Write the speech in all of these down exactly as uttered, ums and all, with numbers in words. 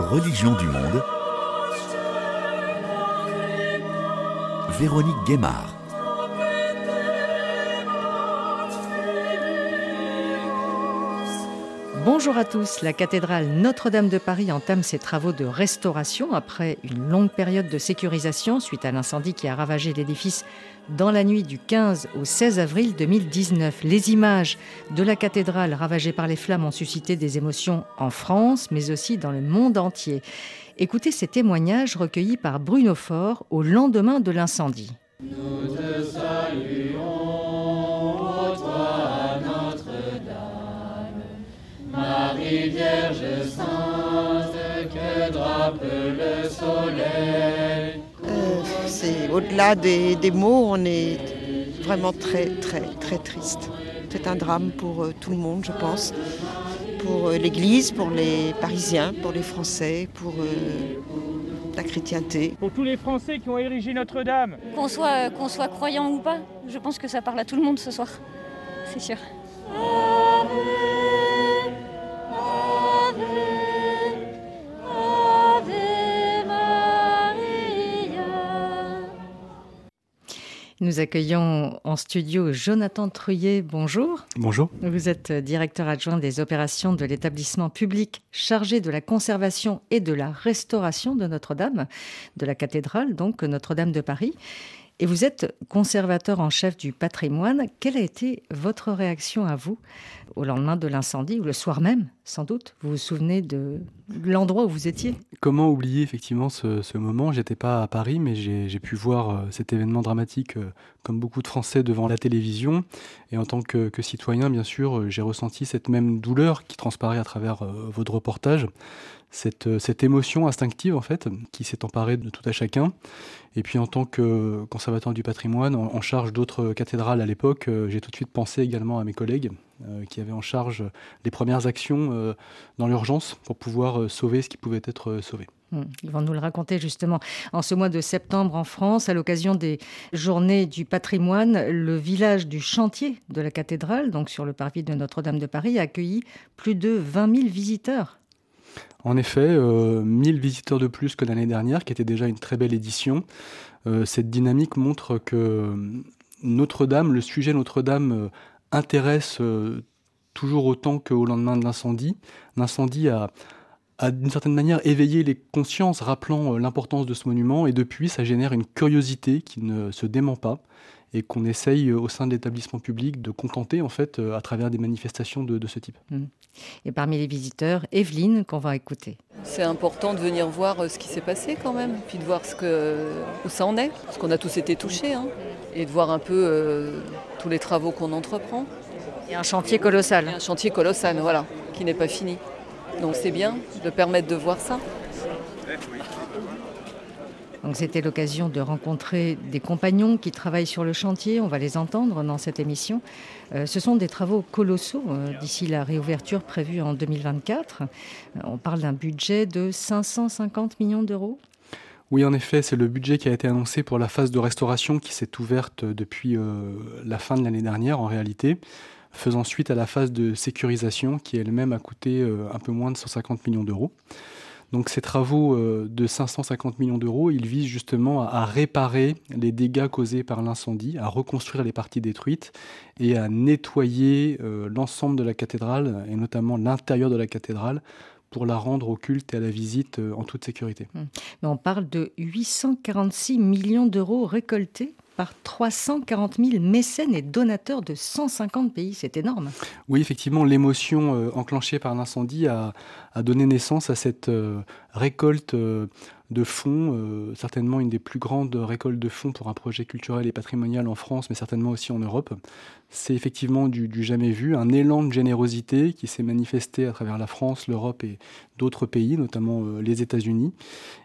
Religion du monde, Véronique Guémard. Bonjour à tous. La cathédrale Notre-Dame de Paris entame ses travaux de restauration après une longue période de sécurisation suite à l'incendie qui a ravagé l'édifice dans la nuit du quinze au seize avril deux mille dix-neuf. Les images de la cathédrale ravagée par les flammes ont suscité des émotions en France, mais aussi dans le monde entier. Écoutez ces témoignages recueillis par Bruno Faure au lendemain de l'incendie. Nous te saluons, ô toi, Notre-Dame, Marie Vierge Sainte, que drape le soleil. Euh, c'est au-delà des, des mots, on est vraiment très, très, très triste. C'est un drame pour euh, tout le monde, je pense. Pour l'Église, pour les Parisiens, pour les Français, pour euh, la chrétienté. Pour tous les Français qui ont érigé Notre-Dame. Qu'on soit, euh, qu'on soit croyant ou pas, je pense que ça parle à tout le monde ce soir, c'est sûr. Ave, ave, ave Maria. Nous accueillons en studio Jonathan Truyer, bonjour. Bonjour. Vous êtes directeur adjoint des opérations de l'établissement public chargé de la conservation et de la restauration de Notre-Dame, de la cathédrale, donc Notre-Dame de Paris. Et vous êtes conservateur en chef du patrimoine. Quelle a été votre réaction à vous au lendemain de l'incendie, ou le soir même, sans doute? Vous vous souvenez de l'endroit où vous étiez? Comment oublier effectivement ce, ce moment? J'étais pas à Paris, mais j'ai, j'ai pu voir cet événement dramatique, comme beaucoup de Français, devant la télévision. Et en tant que, que citoyen, bien sûr, j'ai ressenti cette même douleur qui transparaît à travers votre reportage. Cette, cette émotion instinctive en fait qui s'est emparée de tout à chacun. Et puis en tant que conservateur du patrimoine en, en charge d'autres cathédrales à l'époque, j'ai tout de suite pensé également à mes collègues euh, qui avaient en charge les premières actions euh, dans l'urgence pour pouvoir euh, sauver ce qui pouvait être euh, sauvé. Ils vont nous le raconter justement. En ce mois de septembre en France, à l'occasion des Journées du patrimoine, le village du chantier de la cathédrale, donc sur le parvis de Notre-Dame de Paris, a accueilli plus de vingt mille visiteurs. En effet, euh, mille visiteurs de plus que l'année dernière, qui était déjà une très belle édition. Euh, cette dynamique montre que Notre-Dame, le sujet Notre-Dame euh, intéresse euh, toujours autant qu'au lendemain de l'incendie. L'incendie a, a d'une certaine manière éveillé les consciences, rappelant euh, l'importance de ce monument. Et depuis, ça génère une curiosité qui ne se dément pas et qu'on essaye au sein de l'établissement public de contenter en fait, à travers des manifestations de, de ce type. Et parmi les visiteurs, Evelyne, qu'on va écouter. C'est important de venir voir ce qui s'est passé quand même, puis de voir ce que, où ça en est, parce qu'on a tous été touchés, hein, et de voir un peu euh, tous les travaux qu'on entreprend. Il y a un chantier colossal. Il y a un chantier colossal, voilà, qui n'est pas fini. Donc c'est bien de permettre de voir ça. Donc c'était l'occasion de rencontrer des compagnons qui travaillent sur le chantier. On va les entendre dans cette émission. Euh, ce sont des travaux colossaux euh, d'ici la réouverture prévue en deux mille vingt-quatre. Euh, on parle d'un budget de cinq cent cinquante millions d'euros. Oui, en effet, c'est le budget qui a été annoncé pour la phase de restauration qui s'est ouverte depuis euh, la fin de l'année dernière en réalité, faisant suite à la phase de sécurisation qui elle-même a coûté euh, un peu moins de cent cinquante millions d'euros. Donc ces travaux de cinq cent cinquante millions d'euros, ils visent justement à réparer les dégâts causés par l'incendie, à reconstruire les parties détruites et à nettoyer l'ensemble de la cathédrale, et notamment l'intérieur de la cathédrale, pour la rendre au culte et à la visite en toute sécurité. Mais on parle de huit cent quarante-six millions d'euros récoltés par trois cent quarante mille mécènes et donateurs de cent cinquante pays. C'est énorme. Oui, effectivement, l'émotion euh, enclenchée par l'incendie a, a donné naissance à cette euh, récolte euh, de fonds, euh, certainement une des plus grandes récoltes de fonds pour un projet culturel et patrimonial en France, mais certainement aussi en Europe. C'est effectivement du, du jamais vu, un élan de générosité qui s'est manifesté à travers la France, l'Europe et d'autres pays, notamment euh, les États-Unis.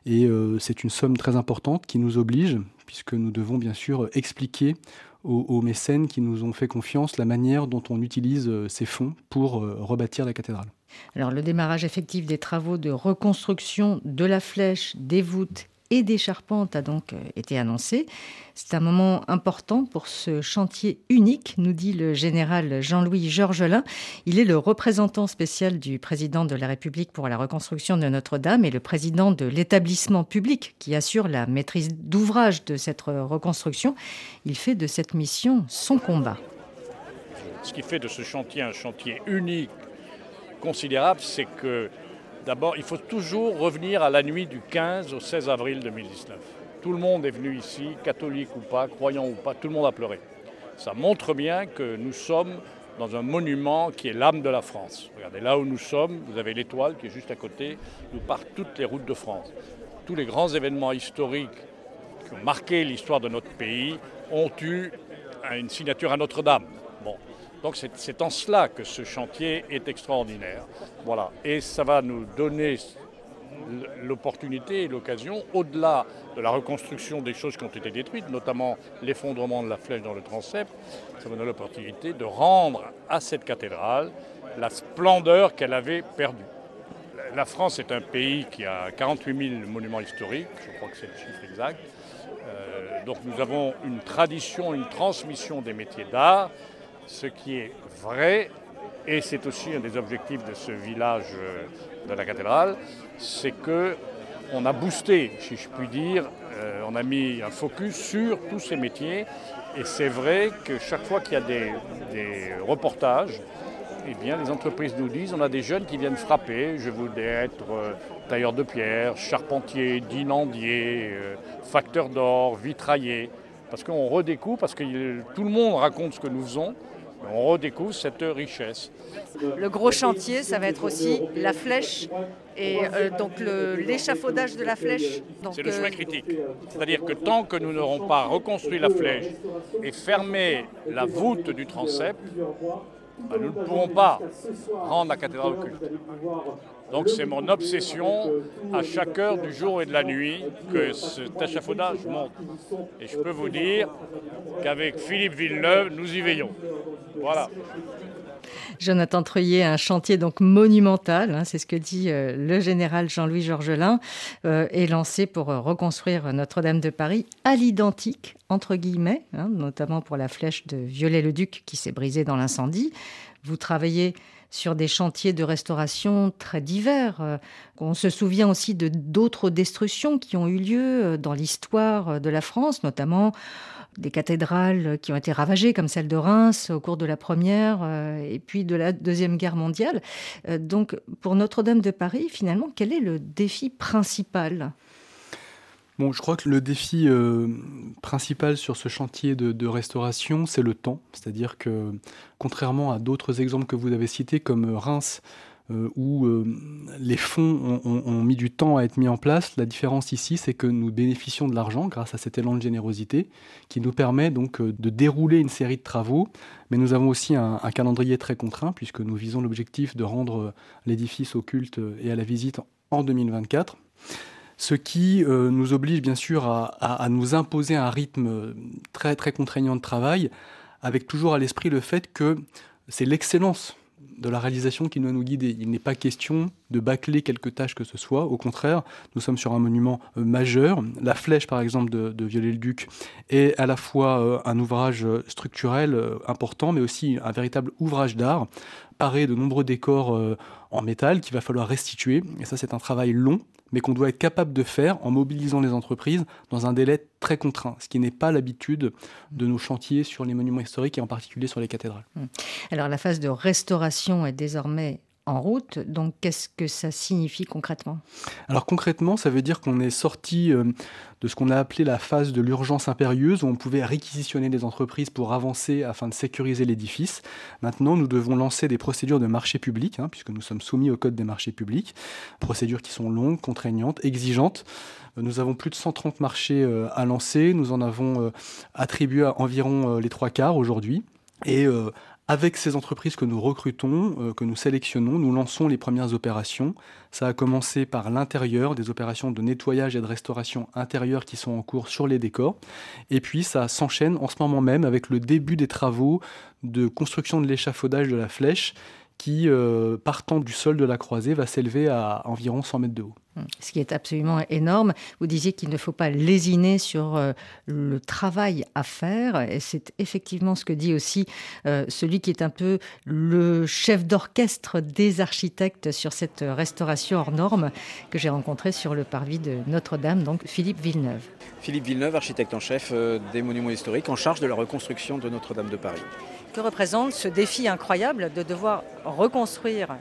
Et euh, c'est une somme très importante qui nous oblige, puisque nous devons bien sûr expliquer aux, aux mécènes qui nous ont fait confiance la manière dont on utilise ces fonds pour rebâtir la cathédrale. Alors le démarrage effectif des travaux de reconstruction de la flèche, des voûtes et des charpentes a donc été annoncé. C'est un moment important pour ce chantier unique, nous dit le général Jean-Louis Georgelin. Il est le représentant spécial du président de la République pour la reconstruction de Notre-Dame et le président de l'établissement public qui assure la maîtrise d'ouvrage de cette reconstruction. Il fait de cette mission son combat. Ce qui fait de ce chantier un chantier unique, considérable, c'est que d'abord, il faut toujours revenir à la nuit du quinze au seize avril deux mille dix-neuf. Tout le monde est venu ici, catholique ou pas, croyant ou pas, tout le monde a pleuré. Ça montre bien que nous sommes dans un monument qui est l'âme de la France. Regardez, là où nous sommes, vous avez l'étoile qui est juste à côté, d'où partent toutes les routes de France. Tous les grands événements historiques qui ont marqué l'histoire de notre pays ont eu une signature à Notre-Dame. Bon. Donc c'est, c'est en cela que ce chantier est extraordinaire. Voilà. Et ça va nous donner l'opportunité et l'occasion, au-delà de la reconstruction des choses qui ont été détruites, notamment l'effondrement de la flèche dans le transept, ça va nous donner l'opportunité de rendre à cette cathédrale la splendeur qu'elle avait perdue. La France est un pays qui a quarante-huit mille monuments historiques, je crois que c'est le chiffre exact. Euh, donc nous avons une tradition, une transmission des métiers d'art, ce qui est vrai, et c'est aussi un des objectifs de ce village de la cathédrale, c'est qu'on a boosté, si je puis dire, euh, on a mis un focus sur tous ces métiers. Et c'est vrai que chaque fois qu'il y a des, des reportages, eh bien, les entreprises nous disent, on a des jeunes qui viennent frapper, je voudrais être euh, tailleur de pierre, charpentier, dinandier, euh, facteur d'or, vitrailler, parce qu'on redécouvre, parce que tout le monde raconte ce que nous faisons, on redécouvre cette richesse. Le gros chantier, ça va être aussi la flèche et euh, donc le, l'échafaudage de la flèche. Donc, c'est le chemin critique. C'est-à-dire que tant que nous n'aurons pas reconstruit la flèche et fermé la voûte du transept, bah, nous ne pourrons pas rendre la cathédrale culte. Donc c'est mon obsession à chaque heure du jour et de la nuit que cet échafaudage monte. Et je peux vous dire qu'avec Philippe Villeneuve, nous y veillons. Voilà. Jonathan Truyer, un chantier donc monumental, hein, c'est ce que dit euh, le général Jean-Louis Georgelin, euh, est lancé pour euh, reconstruire Notre-Dame de Paris à l'identique, entre guillemets, hein, notamment pour la flèche de Viollet-le-Duc qui s'est brisée dans l'incendie. Vous travaillez sur des chantiers de restauration très divers. Euh, on se souvient aussi de d'autres destructions qui ont eu lieu dans l'histoire de la France, notamment des cathédrales qui ont été ravagées, comme celle de Reims au cours de la Première euh, et puis de la Deuxième Guerre mondiale. Euh, donc, pour Notre-Dame de Paris, finalement, quel est le défi principal ? Bon, je crois que le défi euh, principal sur ce chantier de, de restauration, c'est le temps. C'est-à-dire que, contrairement à d'autres exemples que vous avez cités, comme Reims, Euh, où euh, les fonds ont, ont, ont mis du temps à être mis en place. La différence ici, c'est que nous bénéficions de l'argent grâce à cet élan de générosité qui nous permet donc euh, de dérouler une série de travaux. Mais nous avons aussi un, un calendrier très contraint puisque nous visons l'objectif de rendre euh, l'édifice au culte et à la visite en deux mille vingt-quatre. Ce qui euh, nous oblige bien sûr à, à, à nous imposer un rythme très, très contraignant de travail avec toujours à l'esprit le fait que c'est l'excellence de la réalisation qui doit nous guider. Il n'est pas question de bâcler quelques tâches que ce soit. Au contraire, nous sommes sur un monument euh, majeur. La flèche, par exemple, de, de Viollet-le-Duc est à la fois euh, un ouvrage structurel euh, important, mais aussi un véritable ouvrage d'art, paré de nombreux décors euh, en métal qu'il va falloir restituer. Et ça, c'est un travail long, mais qu'on doit être capable de faire en mobilisant les entreprises dans un délai très contraint, ce qui n'est pas l'habitude de nos chantiers sur les monuments historiques et en particulier sur les cathédrales. Alors, la phase de restauration est désormais en route, donc qu'est-ce que ça signifie concrètement ? Alors concrètement, ça veut dire qu'on est sorti euh, de ce qu'on a appelé la phase de l'urgence impérieuse, où on pouvait réquisitionner les entreprises pour avancer afin de sécuriser l'édifice. Maintenant, nous devons lancer des procédures de marché public, hein, puisque nous sommes soumis au code des marchés publics, procédures qui sont longues, contraignantes, exigeantes. Nous avons plus de cent trente marchés euh, à lancer, nous en avons euh, attribué à environ euh, les trois quarts aujourd'hui, et euh, avec ces entreprises que nous recrutons, euh, que nous sélectionnons, nous lançons les premières opérations. Ça a commencé par l'intérieur, des opérations de nettoyage et de restauration intérieure qui sont en cours sur les décors. Et puis ça s'enchaîne en ce moment même avec le début des travaux de construction de l'échafaudage de la flèche qui, euh, partant du sol de la croisée, va s'élever à environ cent mètres de haut. ce qui est absolument énorme. Vous disiez qu'il ne faut pas lésiner sur le travail à faire, et c'est effectivement ce que dit aussi celui qui est un peu le chef d'orchestre des architectes sur cette restauration hors norme que j'ai rencontré sur le parvis de Notre-Dame, donc Philippe Villeneuve. Philippe Villeneuve, architecte en chef des monuments historiques, en charge de la reconstruction de Notre-Dame de Paris. Que représente ce défi incroyable de devoir reconstruire,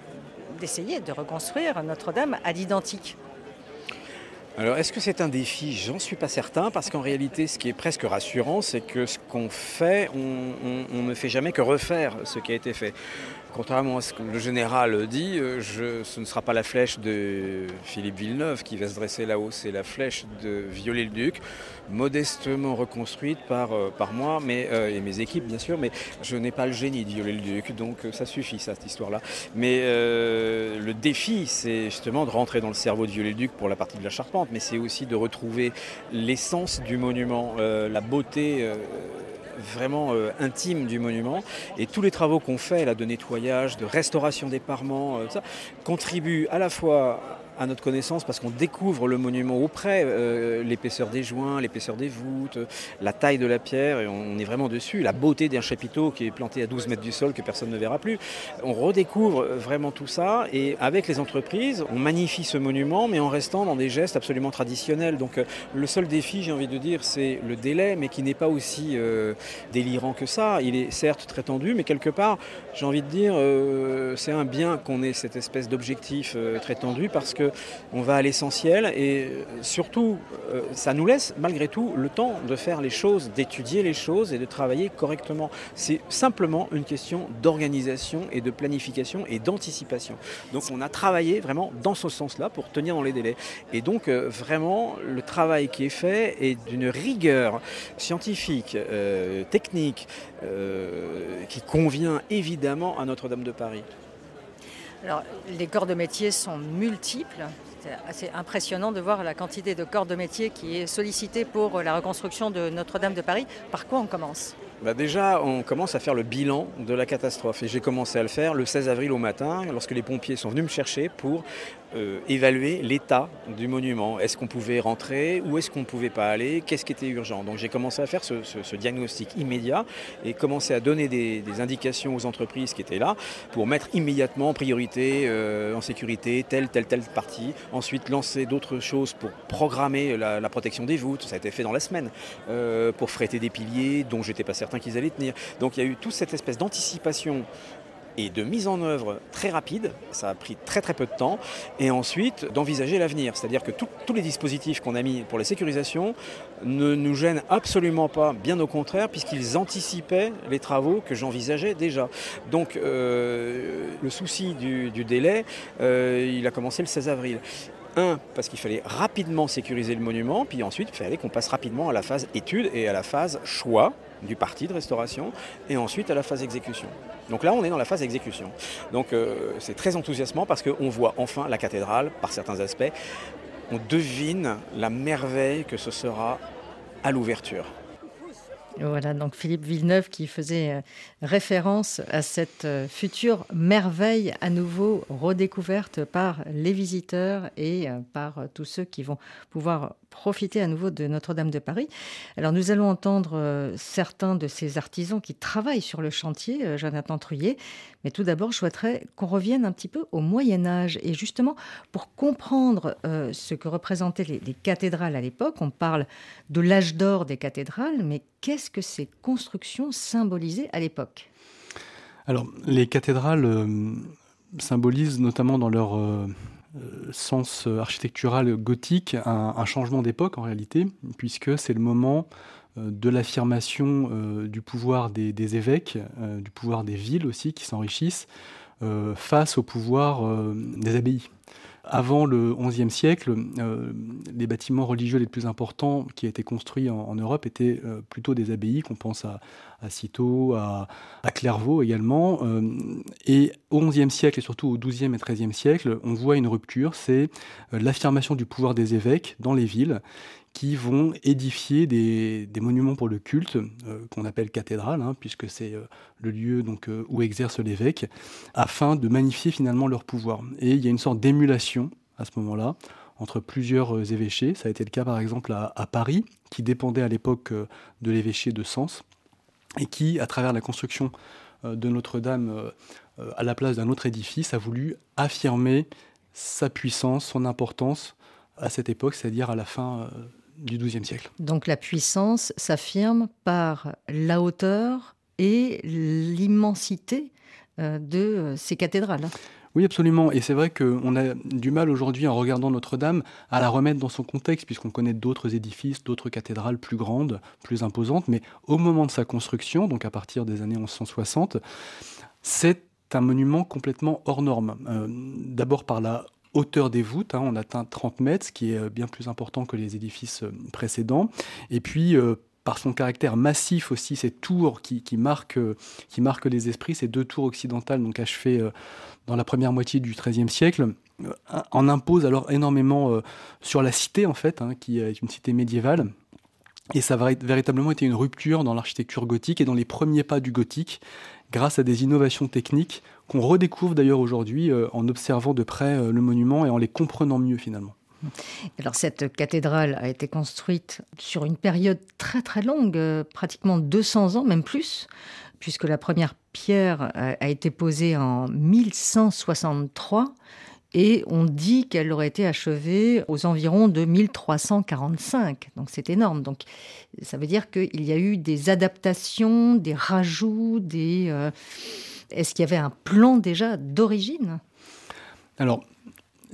d'essayer de reconstruire Notre-Dame à l'identique? Alors, est-ce que c'est un défi? J'en suis pas certain, parce qu'en réalité, ce qui est presque rassurant, c'est que ce qu'on fait, on, on, on ne fait jamais que refaire ce qui a été fait. Contrairement à ce que le général dit, je, ce ne sera pas la flèche de Philippe Villeneuve qui va se dresser là-haut, c'est la flèche de Viollet-le-Duc, modestement reconstruite par, par moi mais, euh, et mes équipes, bien sûr, mais je n'ai pas le génie de Viollet-le-Duc, donc ça suffit, ça, cette histoire-là. Mais euh, le défi, c'est justement de rentrer dans le cerveau de Viollet-le-Duc pour la partie de la charpente, mais c'est aussi de retrouver l'essence du monument, euh, la beauté euh, vraiment euh, intime du monument. Et tous les travaux qu'on fait là, de nettoyage, de restauration des parements, euh, ça, contribuent à la fois à notre connaissance, parce qu'on découvre le monument auprès, euh, l'épaisseur des joints, l'épaisseur des voûtes, la taille de la pierre, et on est vraiment dessus, la beauté d'un chapiteau qui est planté à douze mètres du sol que personne ne verra plus. On redécouvre vraiment tout ça, et avec les entreprises, on magnifie ce monument, mais en restant dans des gestes absolument traditionnels. Donc euh, le seul défi, j'ai envie de dire, c'est le délai, mais qui n'est pas aussi euh, délirant que ça. Il est certes très tendu, mais quelque part, j'ai envie de dire, euh, c'est un bien qu'on ait cette espèce d'objectif euh, très tendu, parce que on va à l'essentiel, et surtout ça nous laisse malgré tout le temps de faire les choses, d'étudier les choses et de travailler correctement. C'est simplement une question d'organisation et de planification et d'anticipation. Donc on a travaillé vraiment dans ce sens-là pour tenir dans les délais. Et donc vraiment le travail qui est fait est d'une rigueur scientifique, euh, technique, euh, qui convient évidemment à Notre-Dame de Paris. Alors, les corps de métier sont multiples. C'est assez impressionnant de voir la quantité de corps de métier qui est sollicitée pour la reconstruction de Notre-Dame de Paris. Par quoi on commence ? Bah déjà, on commence à faire le bilan de la catastrophe. Et j'ai commencé à le faire le seize avril au matin, lorsque les pompiers sont venus me chercher pour euh, évaluer l'état du monument. Est-ce qu'on pouvait rentrer? Où est-ce qu'on ne pouvait pas aller? Qu'est-ce qui était urgent? Donc j'ai commencé à faire ce, ce, ce diagnostic immédiat et commencer à donner des, des indications aux entreprises qui étaient là pour mettre immédiatement en priorité, euh, en sécurité, telle, telle, telle partie. Ensuite, lancer d'autres choses pour programmer la, la protection des voûtes. Ça a été fait dans la semaine. Euh, pour fréter des piliers dont j'étais pas certain qu'ils allaient tenir. Donc il y a eu toute cette espèce d'anticipation et de mise en œuvre très rapide, ça a pris très très peu de temps, et ensuite d'envisager l'avenir, c'est-à-dire que tout, tous les dispositifs qu'on a mis pour les sécurisations ne nous gênent absolument pas, bien au contraire, puisqu'ils anticipaient les travaux que j'envisageais déjà. Donc euh, le souci du, du délai, euh, il a commencé le seize avril. Un, parce qu'il fallait rapidement sécuriser le monument, puis ensuite il fallait qu'on passe rapidement à la phase étude et à la phase choix du parti de restauration, et ensuite à la phase exécution. Donc là, on est dans la phase exécution. Donc euh, c'est très enthousiasmant parce qu'on voit enfin la cathédrale, par certains aspects. On devine la merveille que ce sera à l'ouverture. Voilà, donc Philippe Villeneuve qui faisait référence à cette future merveille à nouveau redécouverte par les visiteurs et par tous ceux qui vont pouvoir profiter à nouveau de Notre-Dame de Paris. Alors nous allons entendre certains de ces artisans qui travaillent sur le chantier, Jonathan Truyer, mais tout d'abord je souhaiterais qu'on revienne un petit peu au Moyen-Âge, et justement pour comprendre ce que représentaient les, les cathédrales à l'époque. On parle de l'âge d'or des cathédrales, mais qu'est-ce que ces constructions symbolisaient à l'époque? Alors les cathédrales euh, symbolisent notamment dans leur... Euh... sens architectural gothique, un, un changement d'époque en réalité, puisque c'est le moment de l'affirmation euh, du pouvoir des, des évêques, euh, du pouvoir des villes aussi qui s'enrichissent euh, face au pouvoir euh, des abbayes. Avant le onzième siècle, euh, les bâtiments religieux les plus importants qui étaient construits en, en Europe étaient euh, plutôt des abbayes, qu'on pense à, à Cîteaux, à, à Clairvaux également. Euh, et au onzième siècle, et surtout au douzième et treizième siècle, on voit une rupture, c'est euh, l'affirmation du pouvoir des évêques dans les villes, qui vont édifier des, des monuments pour le culte, euh, qu'on appelle cathédrale, hein, puisque c'est euh, le lieu donc, euh, où exerce l'évêque, afin de magnifier finalement leur pouvoir. Et il y a une sorte d'émulation à ce moment-là, entre plusieurs évêchés. Ça a été le cas par exemple à, à Paris, qui dépendait à l'époque de l'évêché de Sens, et qui, à travers la construction de Notre-Dame à la place d'un autre édifice, a voulu affirmer sa puissance, son importance à cette époque, c'est-à-dire à la fin du douzième siècle. Donc la puissance s'affirme par la hauteur et l'immensité de ces cathédrales. Oui, absolument. Et c'est vrai qu'on a du mal aujourd'hui, en regardant Notre-Dame, à la remettre dans son contexte, puisqu'on connaît d'autres édifices, d'autres cathédrales plus grandes, plus imposantes. Mais au moment de sa construction, donc à partir des années mille cent soixante, c'est un monument complètement hors norme. Euh, d'abord par la hauteur des voûtes, hein, on atteint trente mètres, ce qui est bien plus important que les édifices précédents. Et puis... Euh, par son caractère massif aussi, ces tours qui, qui, marquent, qui marquent les esprits, ces deux tours occidentales, donc achevées dans la première moitié du treizième siècle, en imposent alors énormément sur la cité, en fait, hein, qui est une cité médiévale. Et ça a véritablement été une rupture dans l'architecture gothique et dans les premiers pas du gothique, grâce à des innovations techniques qu'on redécouvre d'ailleurs aujourd'hui en observant de près le monument et en les comprenant mieux finalement. Alors cette cathédrale a été construite sur une période très très longue, pratiquement deux cents ans, même plus, puisque la première pierre a été posée en mille cent soixante-trois et on dit qu'elle aurait été achevée aux environs de mille trois cent quarante-cinq. Donc c'est énorme. Donc ça veut dire qu'il y a eu des adaptations, des rajouts, des... Euh... Est-ce qu'il y avait un plan déjà d'origine ? Alors...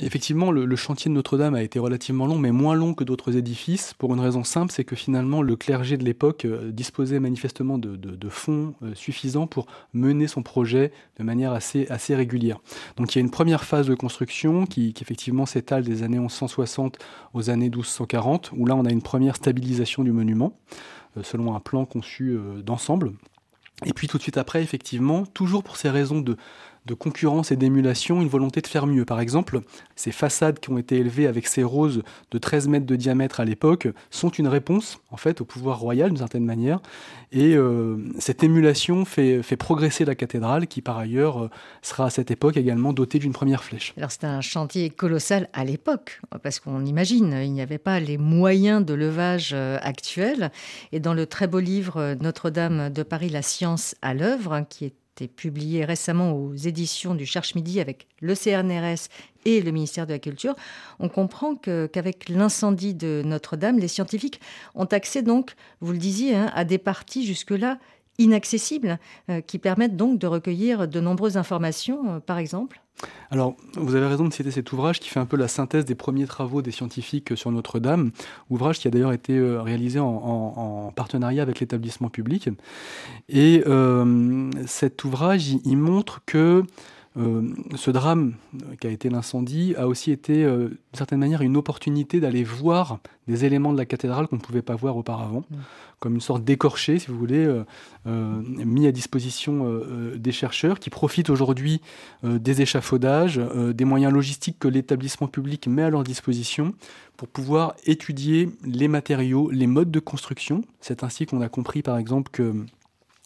Effectivement, le, le chantier de Notre-Dame a été relativement long, mais moins long que d'autres édifices, pour une raison simple, c'est que finalement le clergé de l'époque euh, disposait manifestement de, de, de fonds euh, suffisants pour mener son projet de manière assez, assez régulière. Donc il y a une première phase de construction qui, qui effectivement s'étale des années mille cent soixante aux années mille deux cent quarante, où là on a une première stabilisation du monument, euh, selon un plan conçu euh, d'ensemble. Et puis tout de suite après, effectivement, toujours pour ces raisons de, de concurrence et d'émulation, une volonté de faire mieux. Par exemple, ces façades qui ont été élevées avec ces roses de treize mètres de diamètre à l'époque sont une réponse, en fait, au pouvoir royal, d'une certaine manière. Et euh, cette émulation fait, fait progresser la cathédrale, qui par ailleurs sera à cette époque également dotée d'une première flèche. Alors c'est un chantier colossal à l'époque, parce qu'on imagine, il n'y avait pas les moyens de levage actuels. Et dans le très beau livre Notre-Dame de Paris, la science à l'œuvre, qui était publié récemment aux éditions du Cherche-Midi avec le C N R S et le ministère de la Culture, on comprend que, qu'avec l'incendie de Notre-Dame, les scientifiques ont accès donc, vous le disiez, hein, à des parties jusque-là inaccessibles, euh, qui permettent donc de recueillir de nombreuses informations, euh, par exemple. Alors, vous avez raison de citer cet ouvrage qui fait un peu la synthèse des premiers travaux des scientifiques sur Notre-Dame, ouvrage qui a d'ailleurs été réalisé en, en, en partenariat avec l'établissement public. Et euh, cet ouvrage, il, il montre que euh, ce drame qu'a été l'incendie a aussi été, euh, d'une certaine manière, une opportunité d'aller voir des éléments de la cathédrale qu'on ne pouvait pas voir auparavant, mmh. comme une sorte d'écorché, si vous voulez, euh, euh, mis à disposition euh, des chercheurs qui profitent aujourd'hui euh, des échafaudages, euh, des moyens logistiques que l'établissement public met à leur disposition pour pouvoir étudier les matériaux, les modes de construction. C'est ainsi qu'on a compris, par exemple, que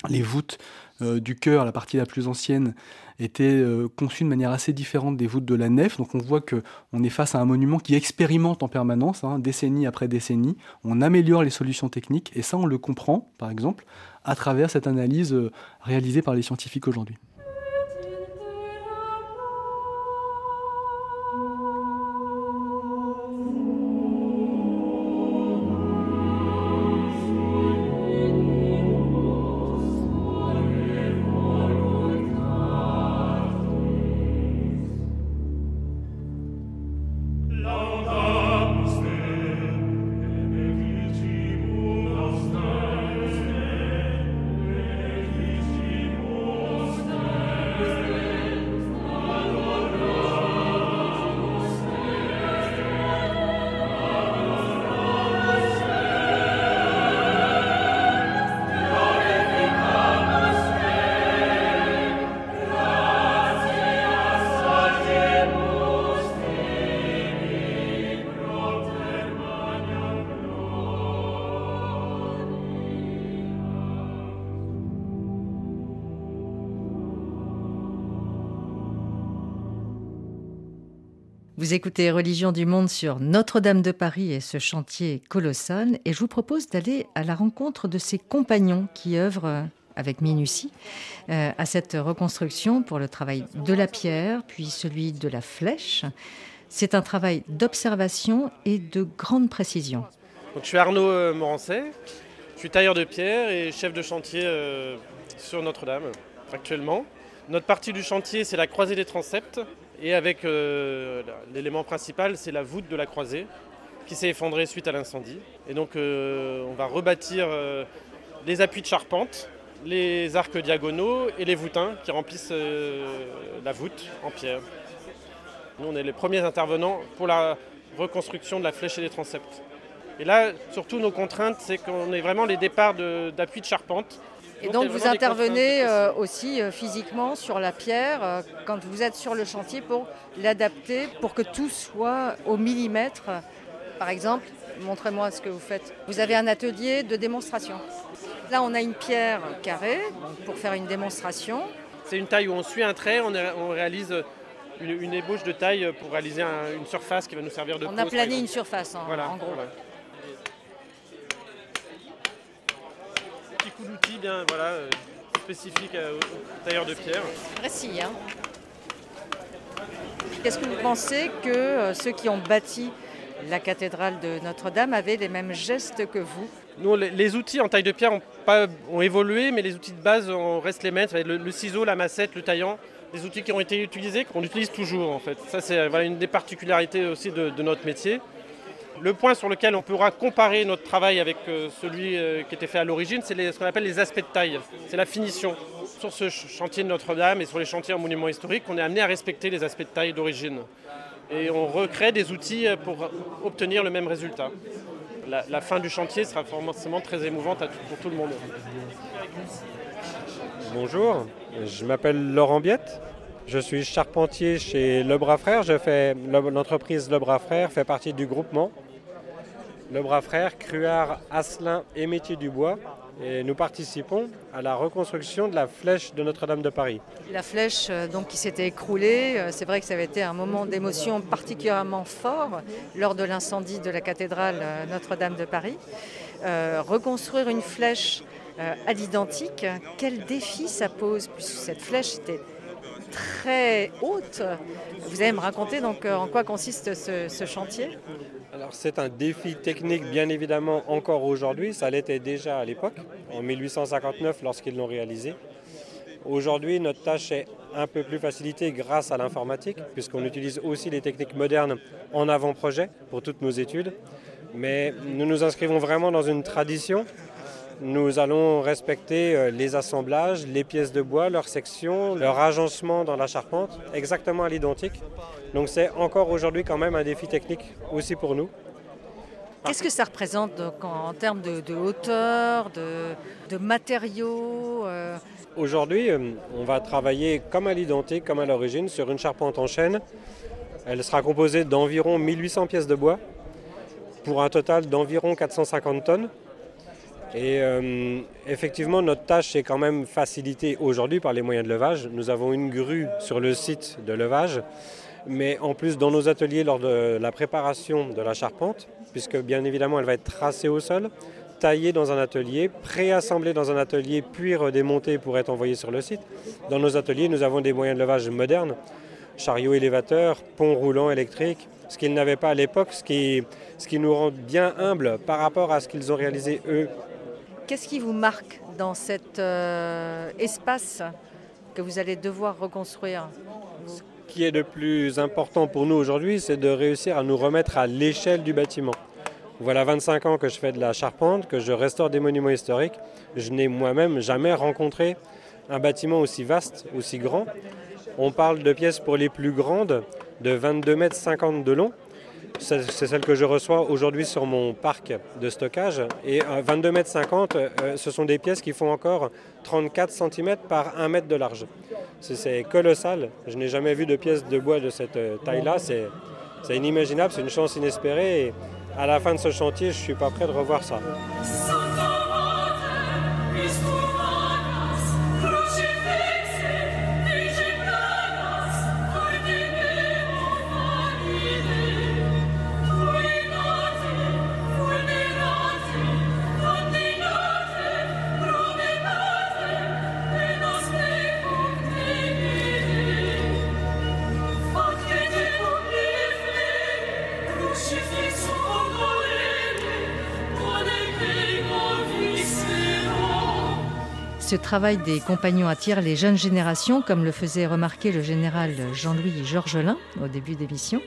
les voûtes euh, du chœur, la partie la plus ancienne, étaient euh, conçues de manière assez différente des voûtes de la nef. Donc on voit qu'on est face à un monument qui expérimente en permanence, hein, décennie après décennie. On améliore les solutions techniques et ça on le comprend, par exemple, à travers cette analyse euh, réalisée par les scientifiques aujourd'hui. Vous écoutez Religion du Monde sur Notre-Dame de Paris et ce chantier colossal. Et je vous propose d'aller à la rencontre de ses compagnons qui œuvrent avec minutie euh, à cette reconstruction pour le travail de la pierre, puis celui de la flèche. C'est un travail d'observation et de grande précision. Donc, je suis Arnaud Morancet, je suis tailleur de pierre et chef de chantier euh, sur Notre-Dame actuellement. Notre partie du chantier, c'est la croisée des transepts. Et avec euh, l'élément principal, c'est la voûte de la croisée qui s'est effondrée suite à l'incendie. Et donc euh, on va rebâtir euh, les appuis de charpente, les arcs diagonaux et les voûtins qui remplissent euh, la voûte en pierre. Nous, on est les premiers intervenants pour la reconstruction de la flèche et des transepts. Et là, surtout, nos contraintes, c'est qu'on est vraiment les départs de, d'appuis de charpente. Et donc, donc vous intervenez euh, aussi euh, physiquement sur la pierre euh, quand vous êtes sur le chantier pour l'adapter, pour que tout soit au millimètre. Par exemple, montrez-moi ce que vous faites. Vous avez un atelier de démonstration. Là, on a une pierre carrée pour faire une démonstration. C'est une taille où on suit un trait, on, est, on réalise une, une ébauche de taille pour réaliser un, une surface qui va nous servir de pose. On a plané une surface en, voilà, en gros. Voilà. L'outil bien voilà, euh, spécifique euh, au tailleur de pierre. Précis, hein. Qu'est-ce que vous pensez que euh, ceux qui ont bâti la cathédrale de Notre-Dame avaient les mêmes gestes que vous? Nous, les, les outils en taille de pierre ont, pas, ont évolué, mais les outils de base, on reste les mêmes. Le, le ciseau, la massette, le taillant, les outils qui ont été utilisés, qu'on utilise toujours en fait. Ça, c'est voilà, une des particularités aussi de, de notre métier. Le point sur lequel on pourra comparer notre travail avec celui qui était fait à l'origine, c'est les, ce qu'on appelle les aspects de taille, c'est la finition. Sur ce chantier de Notre-Dame et sur les chantiers en monuments historiques, on est amené à respecter les aspects de taille d'origine. Et on recrée des outils pour obtenir le même résultat. La, la fin du chantier sera forcément très émouvante à tout, pour tout le monde. Bonjour, je m'appelle Laurent Biette. Je suis charpentier chez Le Bras Frères. Je fais, l'entreprise Le Bras Frères fait partie du groupement Le Bras Frères, Cruard, Asselin et Métier Dubois. Et nous participons à la reconstruction de la flèche de Notre-Dame de Paris. La flèche donc, qui s'était écroulée, c'est vrai que ça avait été un moment d'émotion particulièrement fort lors de l'incendie de la cathédrale Notre-Dame de Paris. Euh, reconstruire une flèche euh, à l'identique, quel défi ça pose, puisque cette flèche était très haute. Vous allez me raconter donc en quoi consiste ce, ce chantier? Alors c'est un défi technique bien évidemment encore aujourd'hui, ça l'était déjà à l'époque, en mille huit cent cinquante-neuf lorsqu'ils l'ont réalisé. Aujourd'hui notre tâche est un peu plus facilitée grâce à l'informatique puisqu'on utilise aussi les techniques modernes en avant-projet pour toutes nos études. Mais nous nous inscrivons vraiment dans une tradition. Nous allons respecter les assemblages, les pièces de bois, leurs sections, leur agencement dans la charpente, exactement à l'identique. Donc c'est encore aujourd'hui quand même un défi technique aussi pour nous. Qu'est-ce que ça représente donc, en, en termes de, de hauteur, de, de matériaux euh... Aujourd'hui, on va travailler comme à l'identique, comme à l'origine, sur une charpente en chêne. Elle sera composée d'environ mille huit cents pièces de bois pour un total d'environ quatre cent cinquante tonnes. Et euh, effectivement, notre tâche est quand même facilitée aujourd'hui par les moyens de levage. Nous avons une grue sur le site de levage, mais en plus dans nos ateliers lors de la préparation de la charpente, puisque bien évidemment elle va être tracée au sol, taillée dans un atelier, préassemblée dans un atelier, puis redémontée pour être envoyée sur le site. Dans nos ateliers, nous avons des moyens de levage modernes, chariots élévateurs, ponts roulants électriques, ce qu'ils n'avaient pas à l'époque, ce qui, ce qui nous rend bien humbles par rapport à ce qu'ils ont réalisé eux. Qu'est-ce qui vous marque dans cet euh, espace que vous allez devoir reconstruire? Ce qui est le plus important pour nous aujourd'hui, c'est de réussir à nous remettre à l'échelle du bâtiment. Voilà vingt-cinq ans que je fais de la charpente, que je restaure des monuments historiques. Je n'ai moi-même jamais rencontré un bâtiment aussi vaste, aussi grand. On parle de pièces pour les plus grandes, de vingt-deux mètres cinquante de long. C'est celle que je reçois aujourd'hui sur mon parc de stockage. Et vingt-deux mètres cinquante, ce sont des pièces qui font encore trente-quatre centimètres par un mètre de large. C'est colossal. Je n'ai jamais vu de pièces de bois de cette taille-là. C'est, c'est inimaginable, c'est une chance inespérée. Et à la fin de ce chantier, je ne suis pas prêt de revoir ça. Ce travail des compagnons attire les jeunes générations, comme le faisait remarquer le général Jean-Louis Georgelin au début d'émission,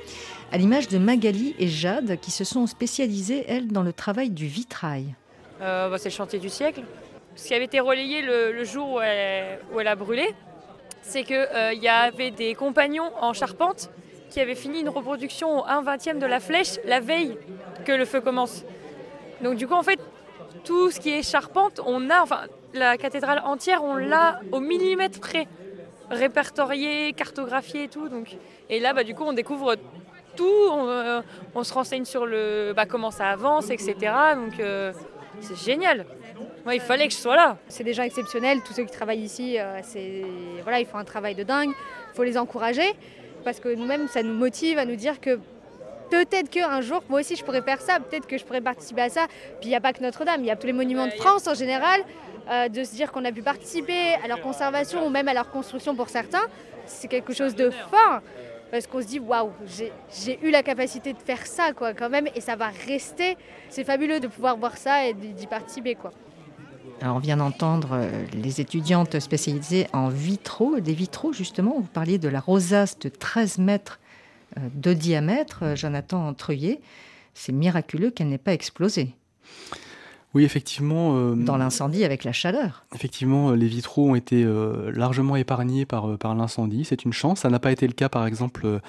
à l'image de Magali et Jade qui se sont spécialisées, elles, dans le travail du vitrail. Euh, bah, c'est le chantier du siècle. Ce qui avait été relayé le, le jour où elle, où elle a brûlé, c'est qu'il euh, y avait des compagnons en charpente qui avaient fini une reproduction au un vingtième de la flèche la veille que le feu commence. Donc du coup, en fait, tout ce qui est charpente, on a, enfin, la cathédrale entière, on l'a au millimètre près, répertorié, cartographié et tout. Donc. Et là, bah, du coup, on découvre tout, on, euh, on se renseigne sur le, bah, comment ça avance, et cetera. Donc euh, c'est génial. Ouais, il fallait que je sois là. C'est des gens exceptionnels, tous ceux qui travaillent ici, euh, c'est, voilà, ils font un travail de dingue, il faut les encourager, parce que nous-mêmes, ça nous motive à nous dire que peut-être qu'un jour, moi aussi, je pourrais faire ça, peut-être que je pourrais participer à ça. Puis il n'y a pas que Notre-Dame, il y a tous les monuments de France en général, euh, de se dire qu'on a pu participer à leur conservation ou même à leur construction pour certains, c'est quelque chose de fort, parce qu'on se dit, waouh, j'ai, j'ai eu la capacité de faire ça, quoi, quand même, et ça va rester. C'est fabuleux de pouvoir voir ça et d'y participer, quoi. Alors on vient d'entendre les étudiantes spécialisées en vitraux, des vitraux justement, vous parliez de la rosace de treize mètres de diamètre, Jonathan Truyer, c'est miraculeux qu'elle n'ait pas explosé. Oui, effectivement. Euh, Dans l'incendie avec la chaleur. Effectivement, les vitraux ont été euh, largement épargnés par, par l'incendie. C'est une chance. Ça n'a pas été le cas, par exemple,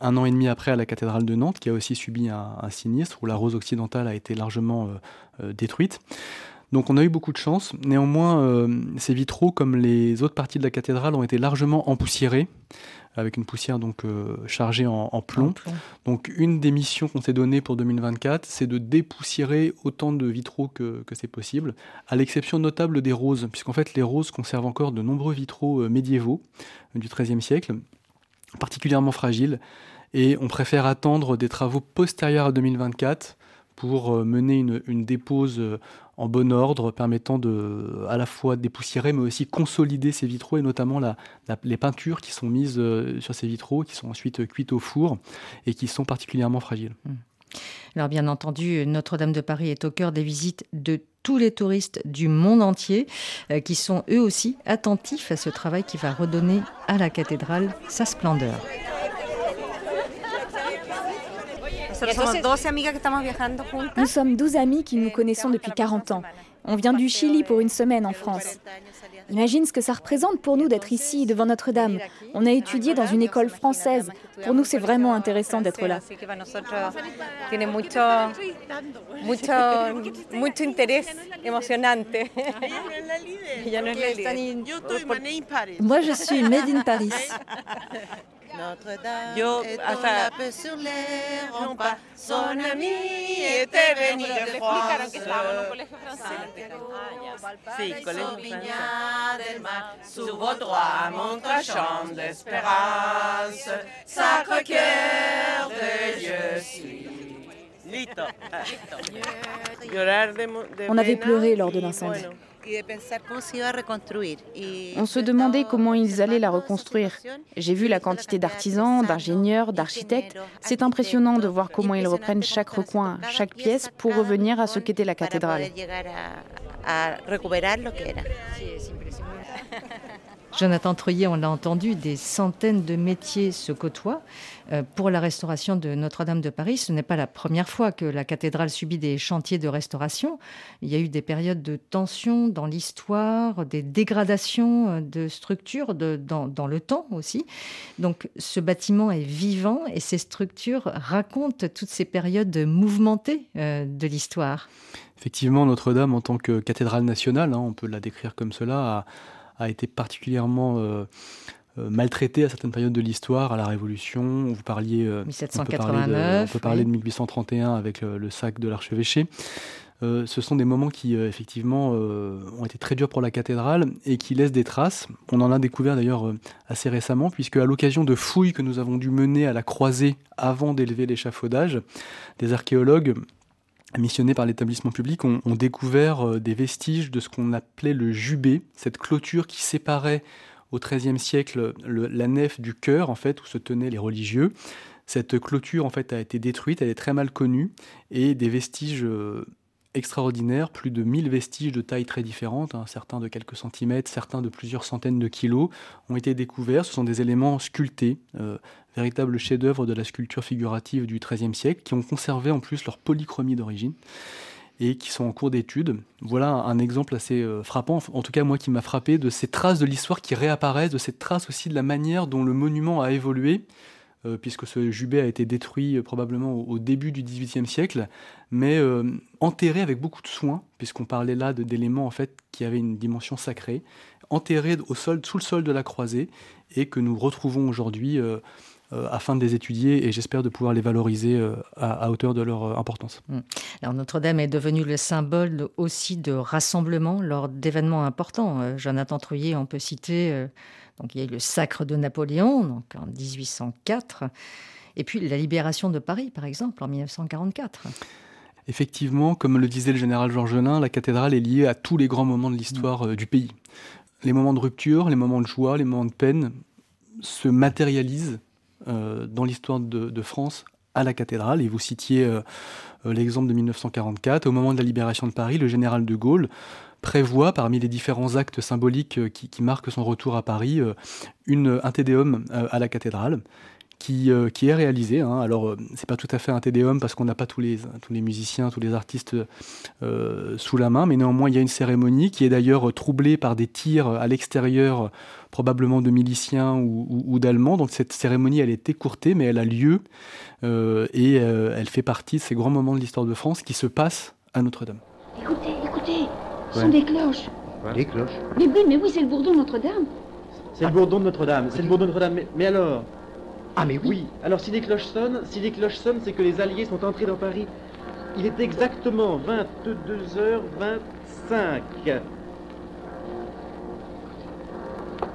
un an et demi après à la cathédrale de Nantes, qui a aussi subi un, un sinistre où la rose occidentale a été largement euh, détruite. Donc on a eu beaucoup de chance. Néanmoins, euh, ces vitraux, comme les autres parties de la cathédrale, ont été largement empoussiérés, avec une poussière donc, euh, chargée en, en, plomb. en plomb. Donc une des missions qu'on s'est donnée pour deux mille vingt-quatre, c'est de dépoussiérer autant de vitraux que, que c'est possible, à l'exception notable des roses, puisqu'en fait les roses conservent encore de nombreux vitraux euh, médiévaux euh, du treizième siècle, particulièrement fragiles, et on préfère attendre des travaux postérieurs à deux mille vingt-quatre pour euh, mener une, une dépose euh, en bon ordre, permettant de à la fois dépoussiérer, mais aussi consolider ces vitraux, et notamment la, la, les peintures qui sont mises sur ces vitraux, qui sont ensuite cuites au four et qui sont particulièrement fragiles. Alors bien entendu, Notre-Dame de Paris est au cœur des visites de tous les touristes du monde entier, euh, qui sont eux aussi attentifs à ce travail qui va redonner à la cathédrale sa splendeur. Nous sommes douze amis qui nous connaissons depuis quarante ans. On vient du Chili pour une semaine en France. Imagine ce que ça représente pour nous d'être ici, devant Notre-Dame. On a étudié dans une école française. Pour nous, c'est vraiment intéressant d'être là. Moi, je suis Made in Paris. Notre-Dame est en la paix sur les remparts, son ami était venu de France. Saint-Héro-Valparaiso-Vigna del Mar, sous vos droits montre un champ d'espérance. Sacre-Cœur de Dieu, suis. On avait pleuré lors de l'incendie. On se demandait comment ils allaient la reconstruire. J'ai vu la quantité d'artisans, d'ingénieurs, d'architectes. C'est impressionnant de voir comment ils reprennent chaque recoin, chaque pièce pour revenir à ce qu'était la cathédrale. Jonathan Truyer, on l'a entendu, des centaines de métiers se côtoient. Euh, pour la restauration de Notre-Dame de Paris, ce n'est pas la première fois que la cathédrale subit des chantiers de restauration. Il y a eu des périodes de tension dans l'histoire, des dégradations de structures de, dans, dans le temps aussi. Donc ce bâtiment est vivant et ces structures racontent toutes ces périodes mouvementées euh, de l'histoire. Effectivement, Notre-Dame, en tant que cathédrale nationale, hein, on peut la décrire comme cela, à a été particulièrement euh, euh, maltraité à certaines périodes de l'histoire, à la Révolution. Vous parliez, euh, mille sept cent quatre-vingt-neuf, on peut parler de, oui. de mille huit cent trente et un avec le, le sac de l'archevêché. Euh, ce sont des moments qui, euh, effectivement, euh, ont été très durs pour la cathédrale et qui laissent des traces. On en a découvert d'ailleurs euh, assez récemment, puisque à l'occasion de fouilles que nous avons dû mener à la croisée avant d'élever l'échafaudage, des archéologues missionnés par l'établissement public, ont, ont découvert des vestiges de ce qu'on appelait le jubé, cette clôture qui séparait au treizième siècle le, la nef du chœur, en fait, où se tenaient les religieux. Cette clôture, en fait, a été détruite, elle est très mal connue, et des vestiges euh, extraordinaire, plus de mille vestiges de tailles très différentes, hein, certains de quelques centimètres, certains de plusieurs centaines de kilos, ont été découverts. Ce sont des éléments sculptés, euh, véritables chefs-d'œuvre de la sculpture figurative du treizième siècle, qui ont conservé en plus leur polychromie d'origine et qui sont en cours d'étude. Voilà un exemple assez euh, frappant, en tout cas moi qui m'a frappé, de ces traces de l'histoire qui réapparaissent, de ces traces aussi de la manière dont le monument a évolué, euh, puisque ce jubé a été détruit euh, probablement au, au début du dix-huitième siècle, mais euh, enterré avec beaucoup de soin, puisqu'on parlait là de, d'éléments en fait, qui avaient une dimension sacrée, enterré au sol, sous le sol de la croisée, et que nous retrouvons aujourd'hui euh, Euh, afin de les étudier et j'espère de pouvoir les valoriser euh, à, à hauteur de leur euh, importance. Alors Notre-Dame est devenue le symbole aussi de rassemblement lors d'événements importants. Euh, Jonathan Truyer, on peut citer, euh, donc, il y a eu le sacre de Napoléon donc, en dix-huit cent quatre et puis la libération de Paris par exemple en mille neuf cent quarante-quatre. Effectivement, comme le disait le général Georgelin, la cathédrale est liée à tous les grands moments de l'histoire euh, du pays. Les moments de rupture, les moments de joie, les moments de peine se matérialisent Euh, dans l'histoire de, de France à la cathédrale. Et vous citiez euh, euh, l'exemple de mille neuf cent quarante-quatre. Au moment de la libération de Paris, le général de Gaulle prévoit, parmi les différents actes symboliques euh, qui, qui marquent son retour à Paris, euh, une, un tédéum euh, à la cathédrale qui, euh, qui est réalisé. Hein. Alors, euh, c'est pas tout à fait un tédéum parce qu'on n'a pas tous les, tous les musiciens, tous les artistes euh, sous la main, mais néanmoins, il y a une cérémonie qui est d'ailleurs troublée par des tirs à l'extérieur probablement de miliciens ou, ou, ou d'Allemands. Donc cette cérémonie, elle est écourtée, mais elle a lieu euh, et euh, elle fait partie de ces grands moments de l'histoire de France qui se passent à Notre-Dame. Écoutez, écoutez, ce ouais. sont des cloches. Ouais. Des cloches. Mais oui, mais oui, c'est le bourdon de Notre-Dame. C'est ah. le bourdon de Notre-Dame, c'est le bourdon de Notre-Dame. Mais, mais alors Ah mais oui. oui. Alors si des cloches sonnent, si des cloches sonnent, c'est que les Alliés sont entrés dans Paris. Il est exactement vingt-deux heures vingt-cinq.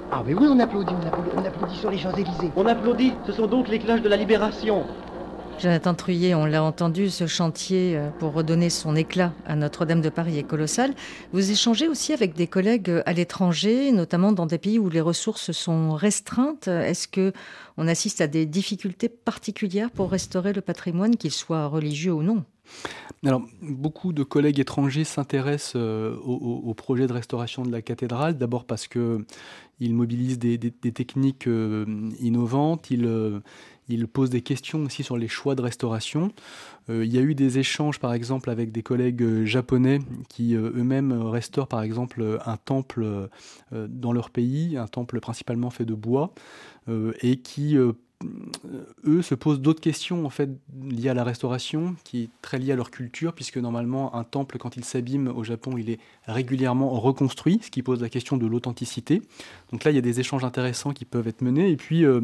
Ah, mais oui, on applaudit, on applaudit, on applaudit sur les Champs-Élysées. On applaudit, ce sont donc les cloches de la Libération. Jonathan Truyer, on l'a entendu, ce chantier pour redonner son éclat à Notre-Dame de Paris est colossal. Vous échangez aussi avec des collègues à l'étranger, notamment dans des pays où les ressources sont restreintes. Est-ce qu'on assiste à des difficultés particulières pour restaurer le patrimoine, qu'il soit religieux ou non ? Alors, beaucoup de collègues étrangers s'intéressent euh, au, au projet de restauration de la cathédrale, d'abord parce qu'ils mobilisent des, des, des techniques euh, innovantes, ils, euh, ils posent des questions aussi sur les choix de restauration. Euh, il y a eu des échanges, par exemple, avec des collègues japonais qui euh, eux-mêmes restaurent, par exemple, un temple euh, dans leur pays, un temple principalement fait de bois, euh, et qui... Euh, eux se posent d'autres questions en fait liées à la restauration, qui est très liée à leur culture, puisque normalement un temple, quand il s'abîme au Japon, il est régulièrement reconstruit, ce qui pose la question de l'authenticité. Donc là, il y a des échanges intéressants qui peuvent être menés. Et puis euh,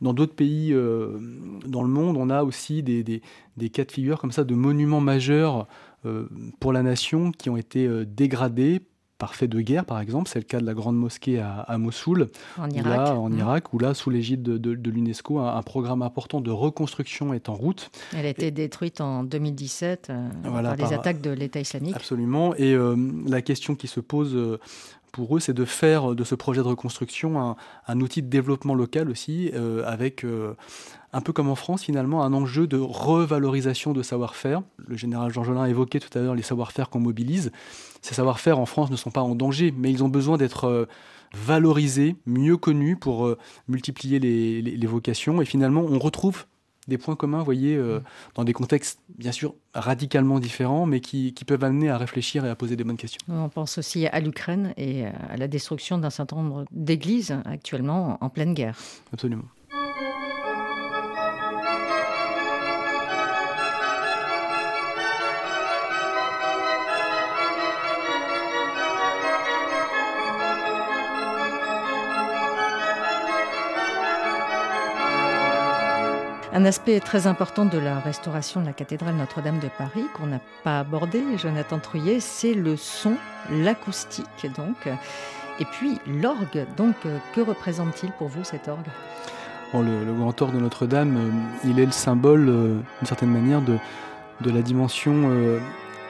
dans d'autres pays euh, dans le monde, on a aussi des, des, des cas de figure comme ça de monuments majeurs euh, pour la nation qui ont été euh, dégradés par fait de guerre, par exemple. C'est le cas de la grande mosquée à, à Mossoul, en Irak, là, en mmh. Irak, où là, sous l'égide de, de, de l'UNESCO, un, un programme important de reconstruction est en route. Elle a été et, détruite en deux mille dix-sept euh, voilà, par les par, attaques de l'État islamique. Absolument. Et euh, la question qui se pose euh, pour eux, c'est de faire de ce projet de reconstruction un, un outil de développement local aussi, euh, avec... Euh, un peu comme en France, finalement, un enjeu de revalorisation de savoir-faire. Le général Georgelin évoquait tout à l'heure les savoir-faire qu'on mobilise. Ces savoir-faire, en France, ne sont pas en danger, mais ils ont besoin d'être valorisés, mieux connus pour multiplier les, les, les vocations. Et finalement, on retrouve des points communs, vous voyez, euh, dans des contextes, bien sûr, radicalement différents, mais qui, qui peuvent amener à réfléchir et à poser des bonnes questions. On pense aussi à l'Ukraine et à la destruction d'un certain nombre d'églises, actuellement, en pleine guerre. Absolument. Un aspect très important de la restauration de la cathédrale Notre-Dame de Paris qu'on n'a pas abordé, Jonathan Truyer, c'est le son, l'acoustique donc, et puis l'orgue. Donc, que représente-t-il pour vous, cet orgue ? Bon, le, le grand orgue de Notre-Dame, il est le symbole, euh, d'une certaine manière, de, de la dimension euh,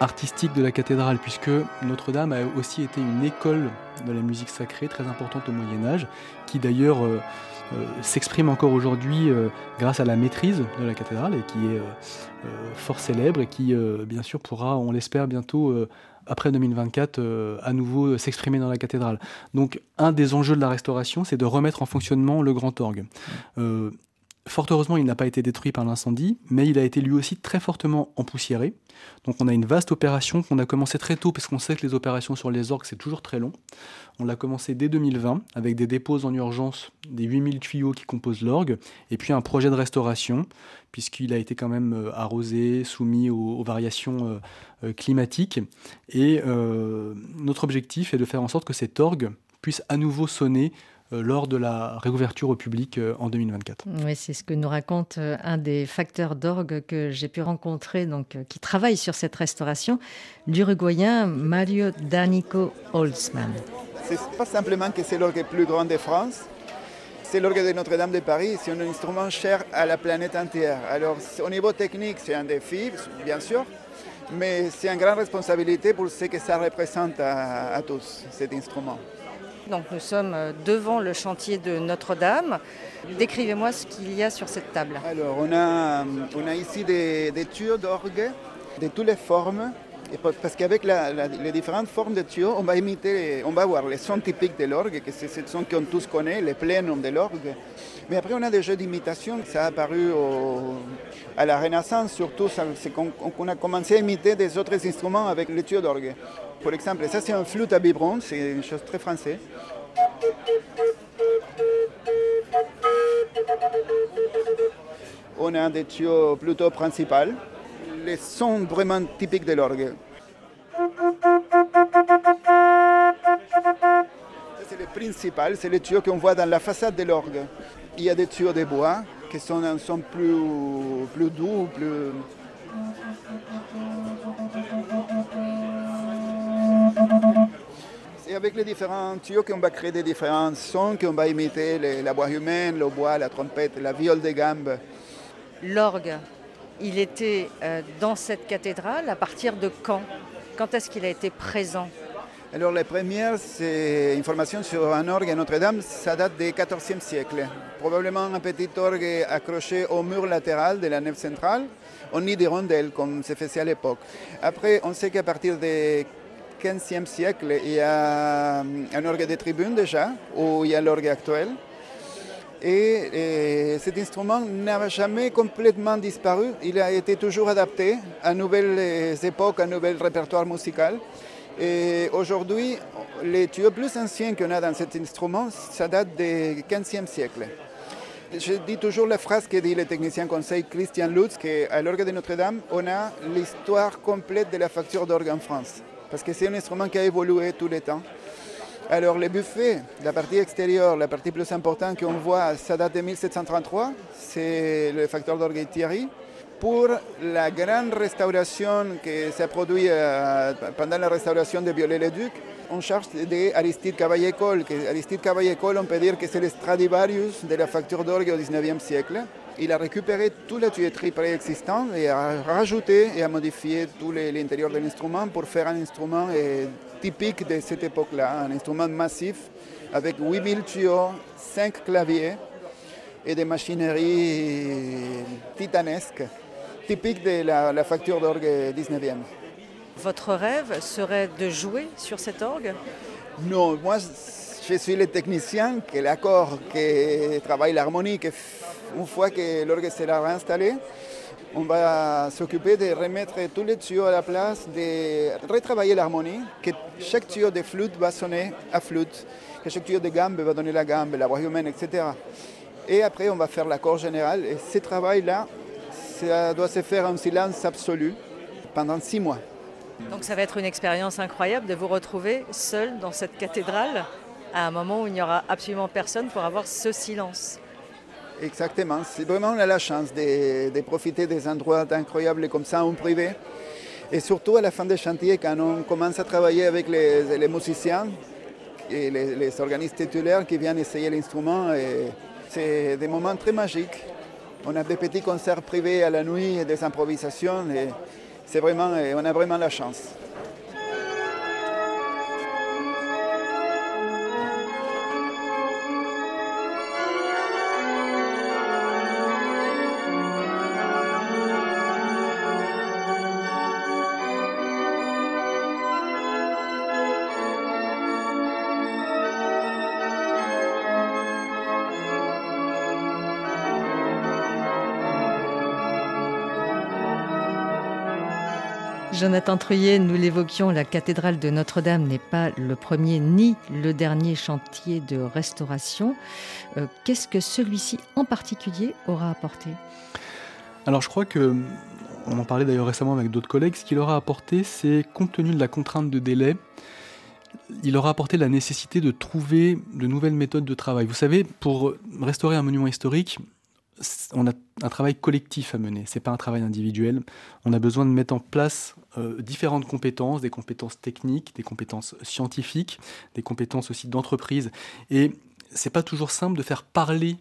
artistique de la cathédrale, puisque Notre-Dame a aussi été une école de la musique sacrée très importante au Moyen-Âge, qui d'ailleurs euh, euh, s'exprime encore aujourd'hui euh, grâce à la maîtrise de la cathédrale, et qui est euh, euh, fort célèbre, et qui euh, bien sûr pourra, on l'espère bientôt, euh, après deux mille vingt-quatre, euh, à nouveau euh, s'exprimer dans la cathédrale. Donc un des enjeux de la restauration, c'est de remettre en fonctionnement le grand orgue. Euh, Fort heureusement, il n'a pas été détruit par l'incendie, mais il a été lui aussi très fortement empoussiéré. Donc on a une vaste opération qu'on a commencée très tôt, parce qu'on sait que les opérations sur les orgues, c'est toujours très long. On l'a commencée dès deux mille vingt, avec des dépôts en urgence des huit mille tuyaux qui composent l'orgue, et puis un projet de restauration, puisqu'il a été quand même arrosé, soumis aux, aux variations euh, climatiques. Et euh, notre objectif est de faire en sorte que cet orgue puisse à nouveau sonner lors de la réouverture au public en deux mille vingt-quatre. Oui, c'est ce que nous raconte un des facteurs d'orgue que j'ai pu rencontrer, donc, qui travaille sur cette restauration, l'Uruguayen Mario Danico Holzman. Ce n'est pas simplement que c'est l'orgue le plus grand de France, c'est l'orgue de Notre-Dame de Paris, c'est un instrument cher à la planète entière. Alors, au niveau technique, c'est un défi, bien sûr, mais c'est une grande responsabilité pour ce que ça représente à, à tous, cet instrument. Donc nous sommes devant le chantier de Notre-Dame. Décrivez-moi ce qu'il y a sur cette table. Alors on a, on a ici des, des tuyaux d'orgue de toutes les formes. Et parce qu'avec la, la, les différentes formes de tuyaux, on va imiter, on va avoir les sons typiques de l'orgue, que c'est ce son qu'on tous connaît, les plénums de l'orgue. Mais après on a des jeux d'imitation, ça a apparu au, à la Renaissance, surtout c'est qu'on on a commencé à imiter des autres instruments avec les tuyaux d'orgue. Par exemple, ça c'est un flûte à biberon, c'est une chose très française. On a des tuyaux plutôt principaux, les sons vraiment typiques de l'orgue. Ça c'est le principal, c'est les tuyaux qu'on voit dans la façade de l'orgue. Il y a des tuyaux de bois qui sont un son plus, plus doux, plus... Et avec les différents tuyaux qu'on va créer des différents sons, qu'on va imiter les, la voix humaine, le bois, la trompette, la viole de gambe. L'orgue, il était euh, dans cette cathédrale à partir de quand? Quand est-ce qu'il a été présent? Alors les premières informations sur un orgue à Notre-Dame, ça date du quatorzième siècle. Probablement un petit orgue accroché au mur latéral de la nef centrale, au nid des rondelles, comme se faisait à l'époque. Après, on sait qu'à partir des quinzième siècle, il y a un orgue de tribune déjà, où il y a l'orgue actuel. Et, et cet instrument n'a jamais complètement disparu. Il a été toujours adapté à nouvelles époques, à nouveaux répertoires musicaux. Et aujourd'hui, les tuyaux plus anciens qu'on a dans cet instrument, ça date du quinzième siècle. Je dis toujours la phrase que dit le technicien conseil Christian Lutz, qu'à l'orgue de Notre-Dame, on a l'histoire complète de la facture d'orgue en France. Parce que c'est un instrument qui a évolué tout le temps. Alors le buffet, la partie extérieure, la partie plus importante qu'on voit, ça date de mille sept cent trente-trois, c'est le facteur d'orgue Thierry. Pour la grande restauration qui s'est produite pendant la restauration de Viollet-le-Duc, on charge d'Aristide Cavaillé-Coll. Aristide Cavaillé-Coll, on peut dire que c'est le Stradivarius de la facture d'orgue au dix-neuvième siècle. Il a récupéré toute la tuyauterie préexistante et a rajouté et a modifié tout l'intérieur de l'instrument pour faire un instrument typique de cette époque-là, un instrument massif avec huit mille tuyaux, cinq claviers et des machineries titanesques, typiques de la, la facture d'orgue dix-neuvième. Votre rêve serait de jouer sur cet orgue? Non, moi je suis le technicien qui l'accord, qui travaille l'harmonie. Une fois que l'orgue sera réinstallé, on va s'occuper de remettre tous les tuyaux à la place, de retravailler l'harmonie, que chaque tuyau de flûte va sonner à flûte, que chaque tuyau de gambe va donner la gambe, la voix humaine, et cetera. Et après, on va faire l'accord général. Et ce travail-là, ça doit se faire en silence absolu pendant six mois. Donc ça va être une expérience incroyable de vous retrouver seul dans cette cathédrale à un moment où il n'y aura absolument personne pour avoir ce silence. Exactement, c'est vraiment on a la chance de, de profiter des endroits incroyables comme ça en privé. Et surtout à la fin des chantiers, quand on commence à travailler avec les, les musiciens et les, les organistes titulaires qui viennent essayer l'instrument, c'est des moments très magiques. On a des petits concerts privés à la nuit, des improvisations, et c'est vraiment, on a vraiment la chance. Jonathan Truyer, nous l'évoquions, la cathédrale de Notre-Dame n'est pas le premier ni le dernier chantier de restauration. Euh, qu'est-ce que celui-ci en particulier aura apporté ? Alors je crois que, on en parlait d'ailleurs récemment avec d'autres collègues, ce qu'il aura apporté, c'est compte tenu de la contrainte de délai, il aura apporté la nécessité de trouver de nouvelles méthodes de travail. Vous savez, pour restaurer un monument historique, on a un travail collectif à mener, ce n'est pas un travail individuel. On a besoin de mettre en place euh, différentes compétences, des compétences techniques, des compétences scientifiques, des compétences aussi d'entreprise. Et ce n'est pas toujours simple de faire parler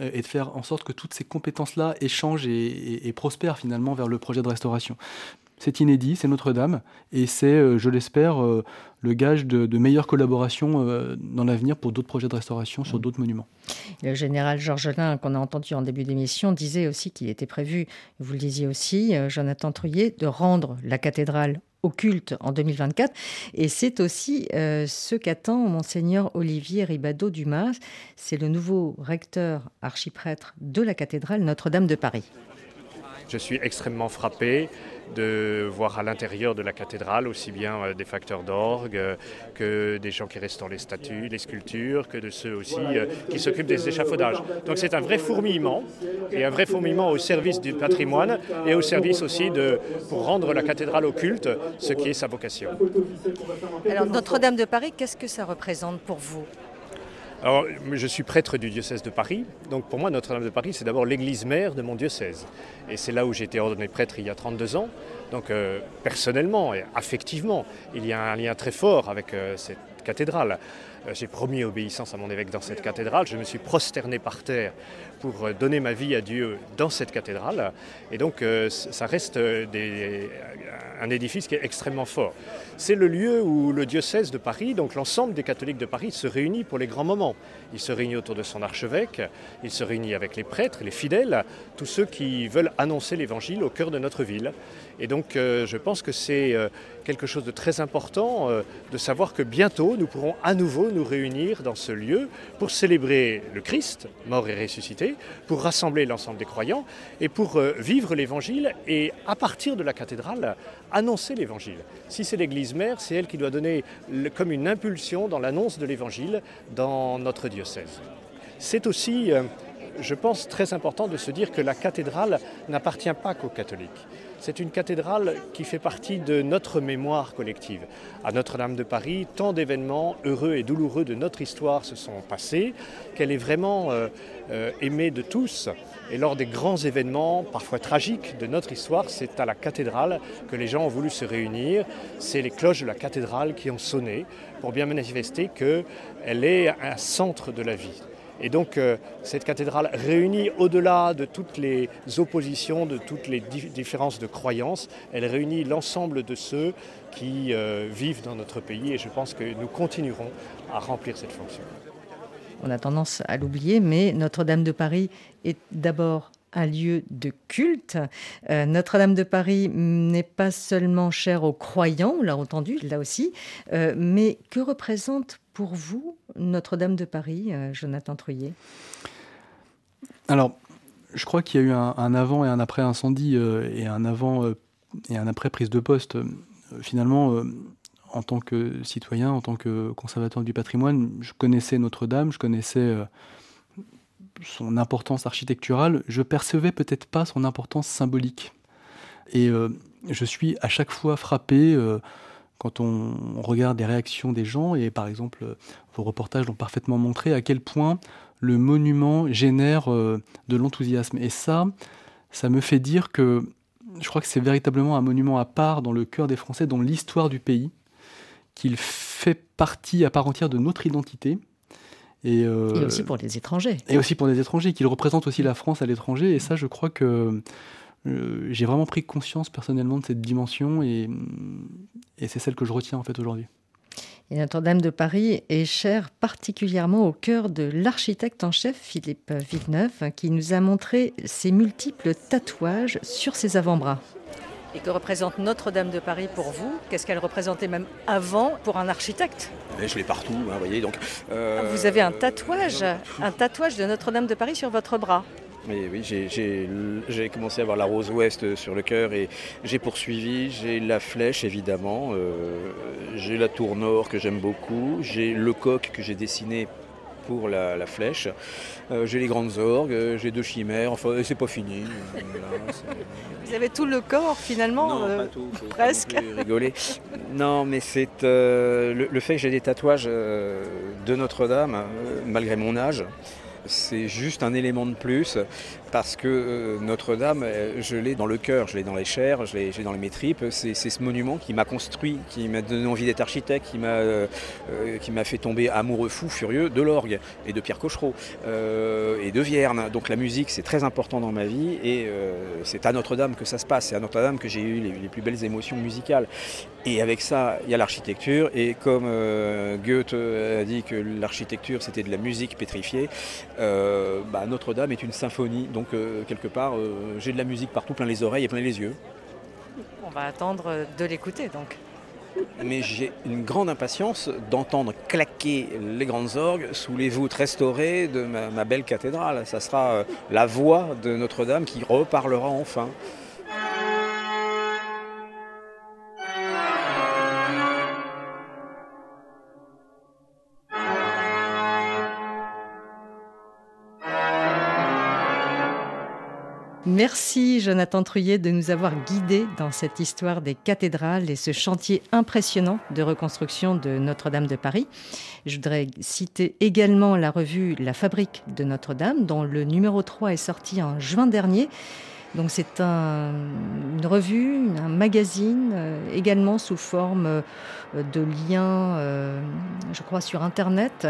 euh, et de faire en sorte que toutes ces compétences-là échangent et, et, et prospèrent finalement vers le projet de restauration. C'est inédit, c'est Notre-Dame, et c'est, euh, je l'espère, euh, le gage de, de meilleure collaboration euh, dans l'avenir pour d'autres projets de restauration sur d'autres monuments. Le général Georgelin, qu'on a entendu en début d'émission, disait aussi qu'il était prévu, vous le disiez aussi, euh, Jonathan Truyer, de rendre la cathédrale au culte en deux mille vingt-quatre. Et c'est aussi euh, ce qu'attend Monseigneur Olivier Ribadeau-Dumas. C'est le nouveau recteur archiprêtre de la cathédrale Notre-Dame de Paris. Je suis extrêmement frappé de voir à l'intérieur de la cathédrale aussi bien des facteurs d'orgue que des gens qui restaurent les statues, les sculptures, que de ceux aussi qui s'occupent des échafaudages. Donc c'est un vrai fourmillement, et un vrai fourmillement au service du patrimoine et au service aussi de, pour rendre la cathédrale au culte, ce qui est sa vocation. Alors Notre-Dame de Paris, qu'est-ce que ça représente pour vous ? Alors, je suis prêtre du diocèse de Paris, donc pour moi Notre-Dame de Paris c'est d'abord l'église mère de mon diocèse. Et c'est là où j'ai été ordonné prêtre il y a trente-deux ans, donc euh, personnellement et affectivement, il y a un lien très fort avec euh, cette cathédrale. Euh, j'ai promis obéissance à mon évêque dans cette cathédrale, je me suis prosterné par terre pour euh, donner ma vie à Dieu dans cette cathédrale. Et donc euh, ça reste des, des, un édifice qui est extrêmement fort. C'est le lieu où le diocèse de Paris, donc l'ensemble des catholiques de Paris, se réunit pour les grands moments. Il se réunit autour de son archevêque, il se réunit avec les prêtres, les fidèles, tous ceux qui veulent annoncer l'évangile au cœur de notre ville. Et donc euh, je pense que c'est euh, quelque chose de très important euh, de savoir que bientôt nous pourrons à nouveau nous réunir dans ce lieu pour célébrer le Christ, mort et ressuscité, pour rassembler l'ensemble des croyants et pour euh, vivre l'évangile et à partir de la cathédrale, annoncer l'évangile. Si c'est l'église mère, c'est elle qui doit donner le, comme une impulsion dans l'annonce de l'évangile dans notre diocèse. C'est aussi, euh, je pense, très important de se dire que la cathédrale n'appartient pas qu'aux catholiques. C'est une cathédrale qui fait partie de notre mémoire collective. À Notre-Dame de Paris, tant d'événements heureux et douloureux de notre histoire se sont passés, qu'elle est vraiment euh, euh, aimée de tous. Et lors des grands événements, parfois tragiques, de notre histoire, c'est à la cathédrale que les gens ont voulu se réunir. C'est les cloches de la cathédrale qui ont sonné pour bien manifester qu'elle est un centre de la vie. Et donc, euh, cette cathédrale réunit au-delà de toutes les oppositions, de toutes les di- différences de croyances, elle réunit l'ensemble de ceux qui euh, vivent dans notre pays et je pense que nous continuerons à remplir cette fonction. On a tendance à l'oublier, mais Notre-Dame de Paris est d'abord un lieu de culte. Euh, Notre-Dame de Paris n'est pas seulement chère aux croyants, on l'a entendu, là aussi, euh, mais que représente pour vous Notre-Dame de Paris, euh, Jonathan Truyer ? Alors, je crois qu'il y a eu un, un avant et un après incendie euh, et un avant euh, et un après prise de poste. Euh, finalement, euh, en tant que citoyen, en tant que conservateur du patrimoine, je connaissais Notre-Dame, je connaissais... Euh, son importance architecturale, je percevais peut-être pas son importance symbolique. Et euh, je suis à chaque fois frappé euh, quand on, on regarde les réactions des gens, et par exemple, euh, vos reportages l'ont parfaitement montré, à quel point le monument génère euh, de l'enthousiasme. Et ça, ça me fait dire que je crois que c'est véritablement un monument à part dans le cœur des Français, dans l'histoire du pays, qu'il fait partie à part entière de notre identité. Et, euh, et aussi pour les étrangers. Et aussi pour les étrangers, qu'ils représentent aussi la France à l'étranger. Et ça, je crois que euh, j'ai vraiment pris conscience personnellement de cette dimension et, et c'est celle que je retiens en fait aujourd'hui. Et Notre-Dame de Paris est chère particulièrement au cœur de l'architecte en chef Philippe Villeneuve qui nous a montré ses multiples tatouages sur ses avant-bras. Et que représente Notre-Dame de Paris pour vous? Qu'est-ce qu'elle représentait même avant pour un architecte? Mais je l'ai partout, hein, voyez, donc, euh... Vous avez un tatouage, un tatouage de Notre-Dame de Paris sur votre bras. Mais oui, j'ai, j'ai, j'ai commencé à avoir la rose ouest sur le cœur et j'ai poursuivi, j'ai la flèche évidemment, euh, j'ai la tour nord que j'aime beaucoup, j'ai le coq que j'ai dessiné pour la, la flèche, euh, j'ai les grandes orgues, j'ai deux chimères, enfin c'est pas fini. Voilà, c'est... Vous avez tout le corps finalement. Non, euh, pas tout, faut presque. Pas non plus rigoler. Non mais c'est euh, le, le fait que j'ai des tatouages euh, de Notre-Dame, euh, malgré mon âge, c'est juste un élément de plus parce que Notre-Dame, je l'ai dans le cœur, je l'ai dans les chairs, je l'ai, je l'ai dans les tripes. C'est, c'est ce monument qui m'a construit, qui m'a donné envie d'être architecte, qui m'a, euh, qui m'a fait tomber amoureux fou, furieux de l'orgue et de Pierre Cochereau euh, et de Vierne. Donc la musique, c'est très important dans ma vie et euh, c'est à Notre-Dame que ça se passe, c'est à Notre-Dame que j'ai eu les, les plus belles émotions musicales. Et avec ça, il y a l'architecture et comme euh, Goethe a dit que l'architecture, c'était de la musique pétrifiée, Euh, bah Notre-Dame est une symphonie, donc euh, quelque part, euh, j'ai de la musique partout, plein les oreilles et plein les yeux. On va attendre de l'écouter, donc. Mais j'ai une grande impatience d'entendre claquer les grandes orgues sous les voûtes restaurées de ma, ma belle cathédrale. Ça sera euh, la voix de Notre-Dame qui reparlera enfin. Merci Jonathan Truyer de nous avoir guidés dans cette histoire des cathédrales et ce chantier impressionnant de reconstruction de Notre-Dame de Paris. Je voudrais citer également la revue La Fabrique de Notre-Dame, dont le numéro trois est sorti en juin dernier. Donc c'est un, une revue, un magazine, euh, également sous forme euh, de liens, euh, je crois, sur Internet,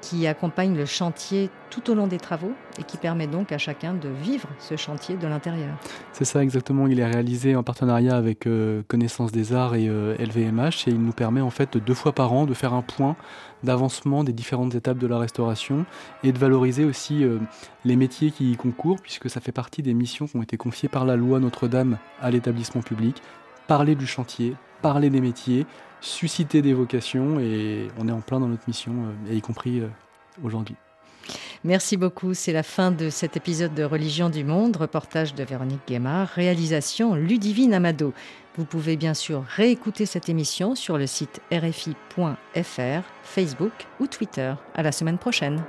qui accompagne le chantier tout au long des travaux et qui permet donc à chacun de vivre ce chantier de l'intérieur. C'est ça exactement, il est réalisé en partenariat avec euh, Connaissance des Arts et euh, L V M H et il nous permet en fait deux fois par an de faire un point d'avancement des différentes étapes de la restauration et de valoriser aussi euh, les métiers qui y concourent puisque ça fait partie des missions qui ont été confiées par la loi Notre-Dame à l'établissement public. Parler du chantier, parler des métiers, susciter des vocations et on est en plein dans notre mission, euh, et y compris euh, aujourd'hui. Merci beaucoup, c'est la fin de cet épisode de Religion du Monde, reportage de Véronique Guémard, réalisation Ludivine Amado. Vous pouvez bien sûr réécouter cette émission sur le site r f i point f r, Facebook ou Twitter. À la semaine prochaine.